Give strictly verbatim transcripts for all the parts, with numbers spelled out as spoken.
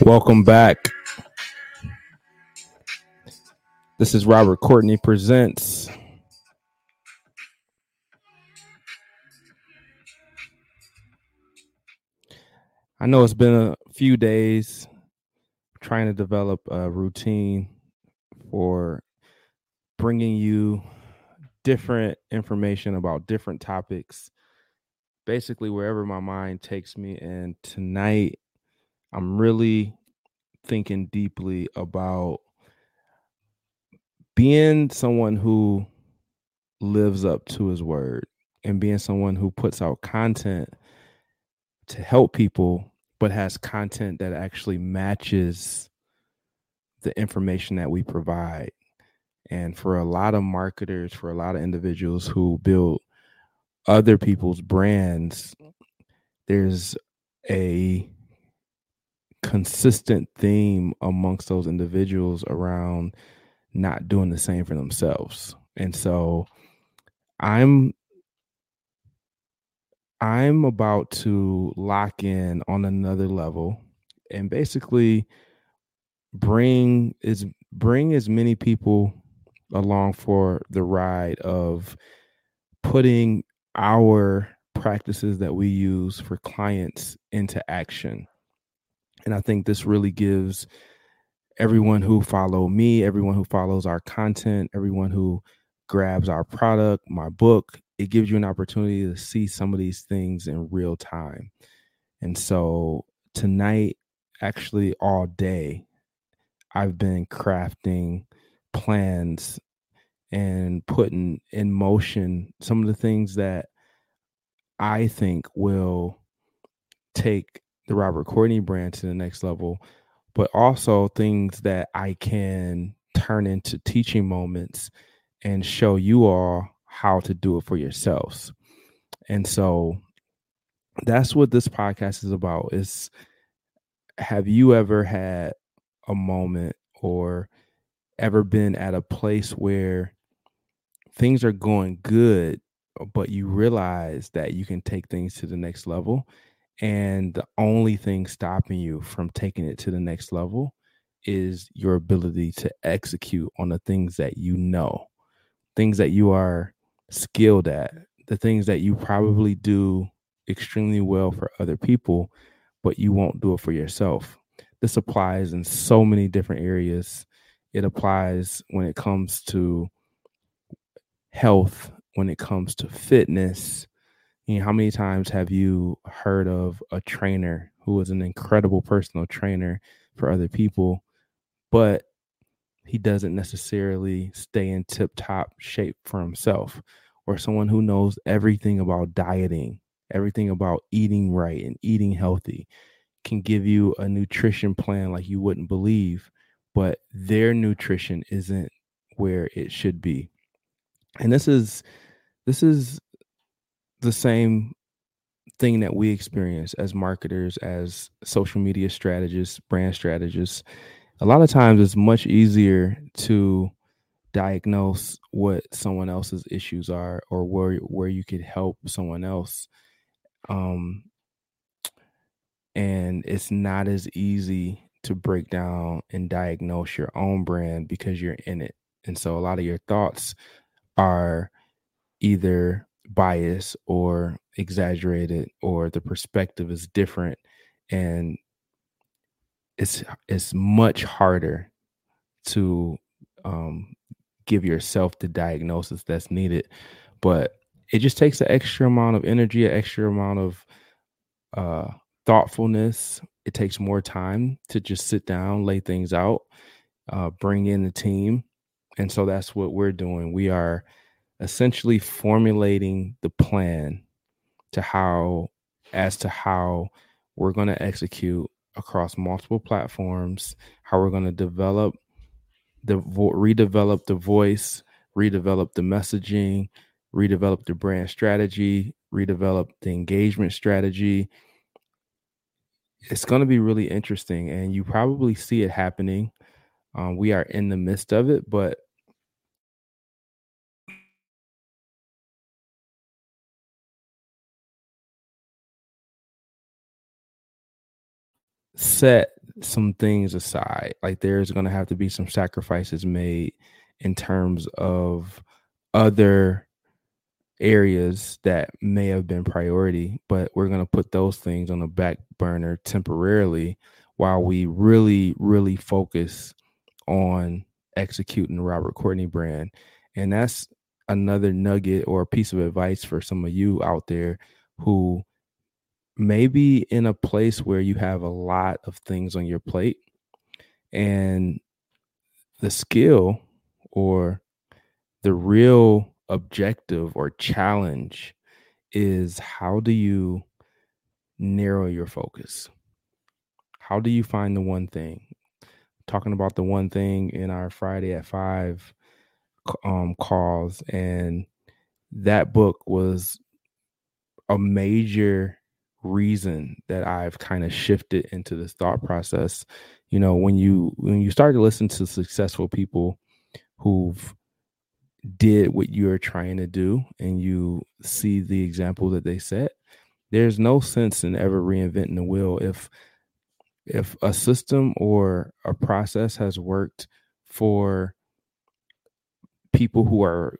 Welcome back. This is Robert Courtney Presents. I know it's been a few days trying to develop a routine for bringing you different information about different topics, basically wherever my mind takes me. And tonight, I'm really thinking deeply about being someone who lives up to his word and being someone who puts out content to help people, but has content that actually matches the information that we provide. And for a lot of marketers, for a lot of individuals who build other people's brands, there's a consistent theme amongst those individuals around not doing the same for themselves. And so I'm I'm about to lock in on another level and basically bring is bring as many people along for the ride of putting our practices that we use for clients into action. And I think this really gives everyone who follow me, everyone who follows our content, everyone who grabs our product, my book, it gives you an opportunity to see some of these things in real time. And so tonight, actually all day, I've been crafting plans and putting in motion some of the things that I think will take the Robert Courtney brand to the next level, but also things that I can turn into teaching moments and show you all how to do it for yourselves. And so that's what this podcast is about. Is have you ever had a moment or ever been at a place where things are going good, but you realize that you can take things to the next level? And the only thing stopping you from taking it to the next level is your ability to execute on the things that you know, things that you are skilled at, the things that you probably do extremely well for other people, but you won't do it for yourself. This applies in so many different areas. It applies when it comes to health, when it comes to fitness. You know, how many times have you heard of a trainer who is an incredible personal trainer for other people, but he doesn't necessarily stay in tip-top shape for himself, or someone who knows everything about dieting, everything about eating right and eating healthy, can give you a nutrition plan like you wouldn't believe, but their nutrition isn't where it should be. And this is this is the same thing that we experience as marketers, as social media strategists, brand strategists. A lot of times it's much easier to diagnose what someone else's issues are, or where where you could help someone else. Um, and it's not as easy to break down and diagnose your own brand because you're in it. And so a lot of your thoughts are either bias or exaggerated, or the perspective is different, and it's it's much harder to um give yourself the diagnosis that's needed. But it just takes an extra amount of energy, an extra amount of uh thoughtfulness. It takes more time to just sit down, lay things out, uh bring in the team. And so that's what we're doing. We are essentially formulating the plan to how, as to how we're going to execute across multiple platforms, how we're going to develop the, redevelop the voice, redevelop the messaging, redevelop the brand strategy, redevelop the engagement strategy. It's going to be really interesting, and you probably see it happening. Um, we are in the midst of it, but set some things aside. Like, there's going to have to be some sacrifices made in terms of other areas that may have been priority, but we're going to put those things on the back burner temporarily while we really, really focus on executing the Robert Courtney brand. And that's another nugget or piece of advice for some of you out there who may be in a place where you have a lot of things on your plate, and the skill or the real objective or challenge is, how do you narrow your focus? How do you find the one thing? Talking about the one thing in our Friday at five um, calls, and that book was a major reason that I've kind of shifted into this thought process. You know, when you when you start to listen to successful people who've did what you're trying to do, and you see the example that they set, there's no sense in ever reinventing the wheel. If if a system or a process has worked for people who are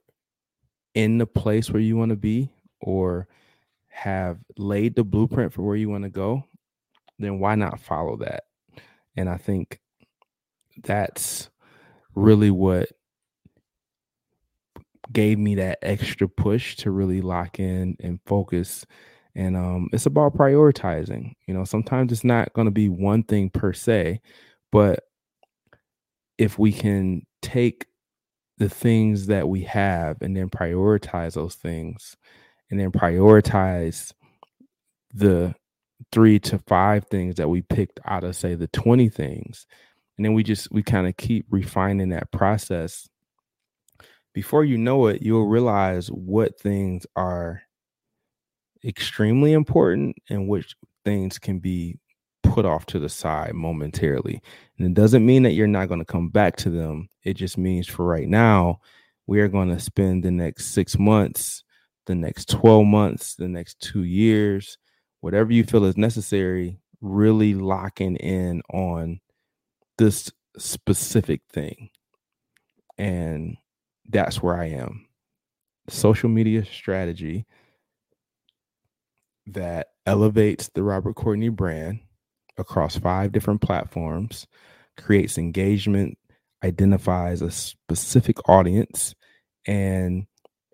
in the place where you want to be, or have laid the blueprint for where you want to go, then why not follow that? And I think that's really what gave me that extra push to really lock in and focus. And um, it's about prioritizing. You know, sometimes it's not going to be one thing per se, but if we can take the things that we have and then prioritize those things, and then prioritize the three to five things that we picked out of, say, the twenty things. And then we just, we kind of keep refining that process. Before you know it, you'll realize what things are extremely important and which things can be put off to the side momentarily. And it doesn't mean that you're not going to come back to them. It just means for right now, we are going to spend the next six months the next twelve months, the next two years, whatever you feel is necessary, really locking in on this specific thing. And that's where I am. Social media strategy that elevates the Robert Courtney brand across five different platforms, creates engagement, identifies a specific audience, and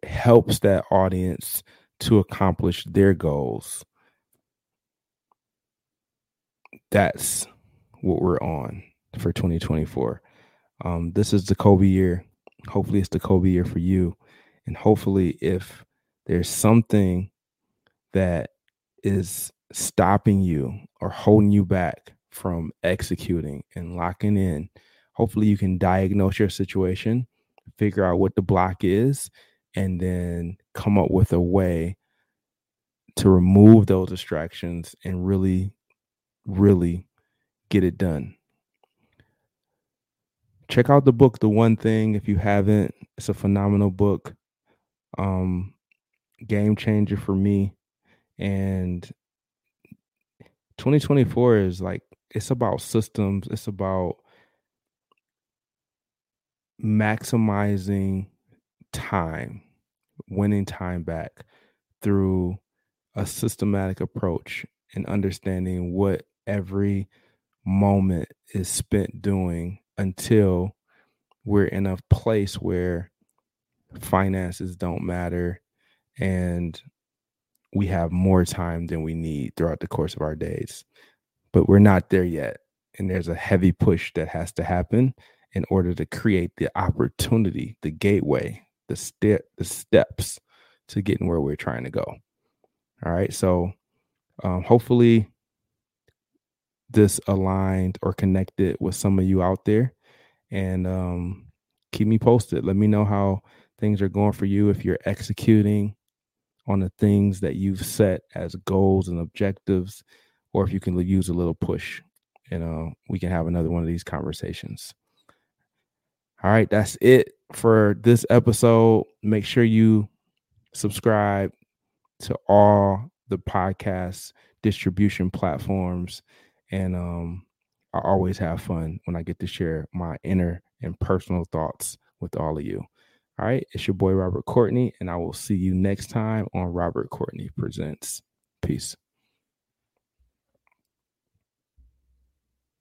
helps that audience to accomplish their goals. That's what we're on for twenty twenty-four. Um, this is the Kobe year. Hopefully it's the Kobe year for you. And hopefully if there's something that is stopping you or holding you back from executing and locking in, hopefully you can diagnose your situation, figure out what the block is, and then come up with a way to remove those distractions and really, really get it done. Check out the book, The One Thing, if you haven't. It's a phenomenal book. Um, game changer for me. And twenty twenty-four is like, it's about systems. It's about maximizing time, winning time back through a systematic approach and understanding what every moment is spent doing until we're in a place where finances don't matter and we have more time than we need throughout the course of our days. But we're not there yet. And there's a heavy push that has to happen in order to create the opportunity, the gateway, the step, the steps to getting where we're trying to go. All right. So um, hopefully this aligned or connected with some of you out there, and um, keep me posted. Let me know how things are going for you, if you're executing on the things that you've set as goals and objectives, or if you can use a little push. And uh, we can have another one of these conversations. All right, that's it for this episode. Make sure you subscribe to all the podcast distribution platforms. And um, I always have fun when I get to share my inner and personal thoughts with all of you. All right, it's your boy, Robert Courtney, and I will see you next time on Robert Courtney Presents. Peace.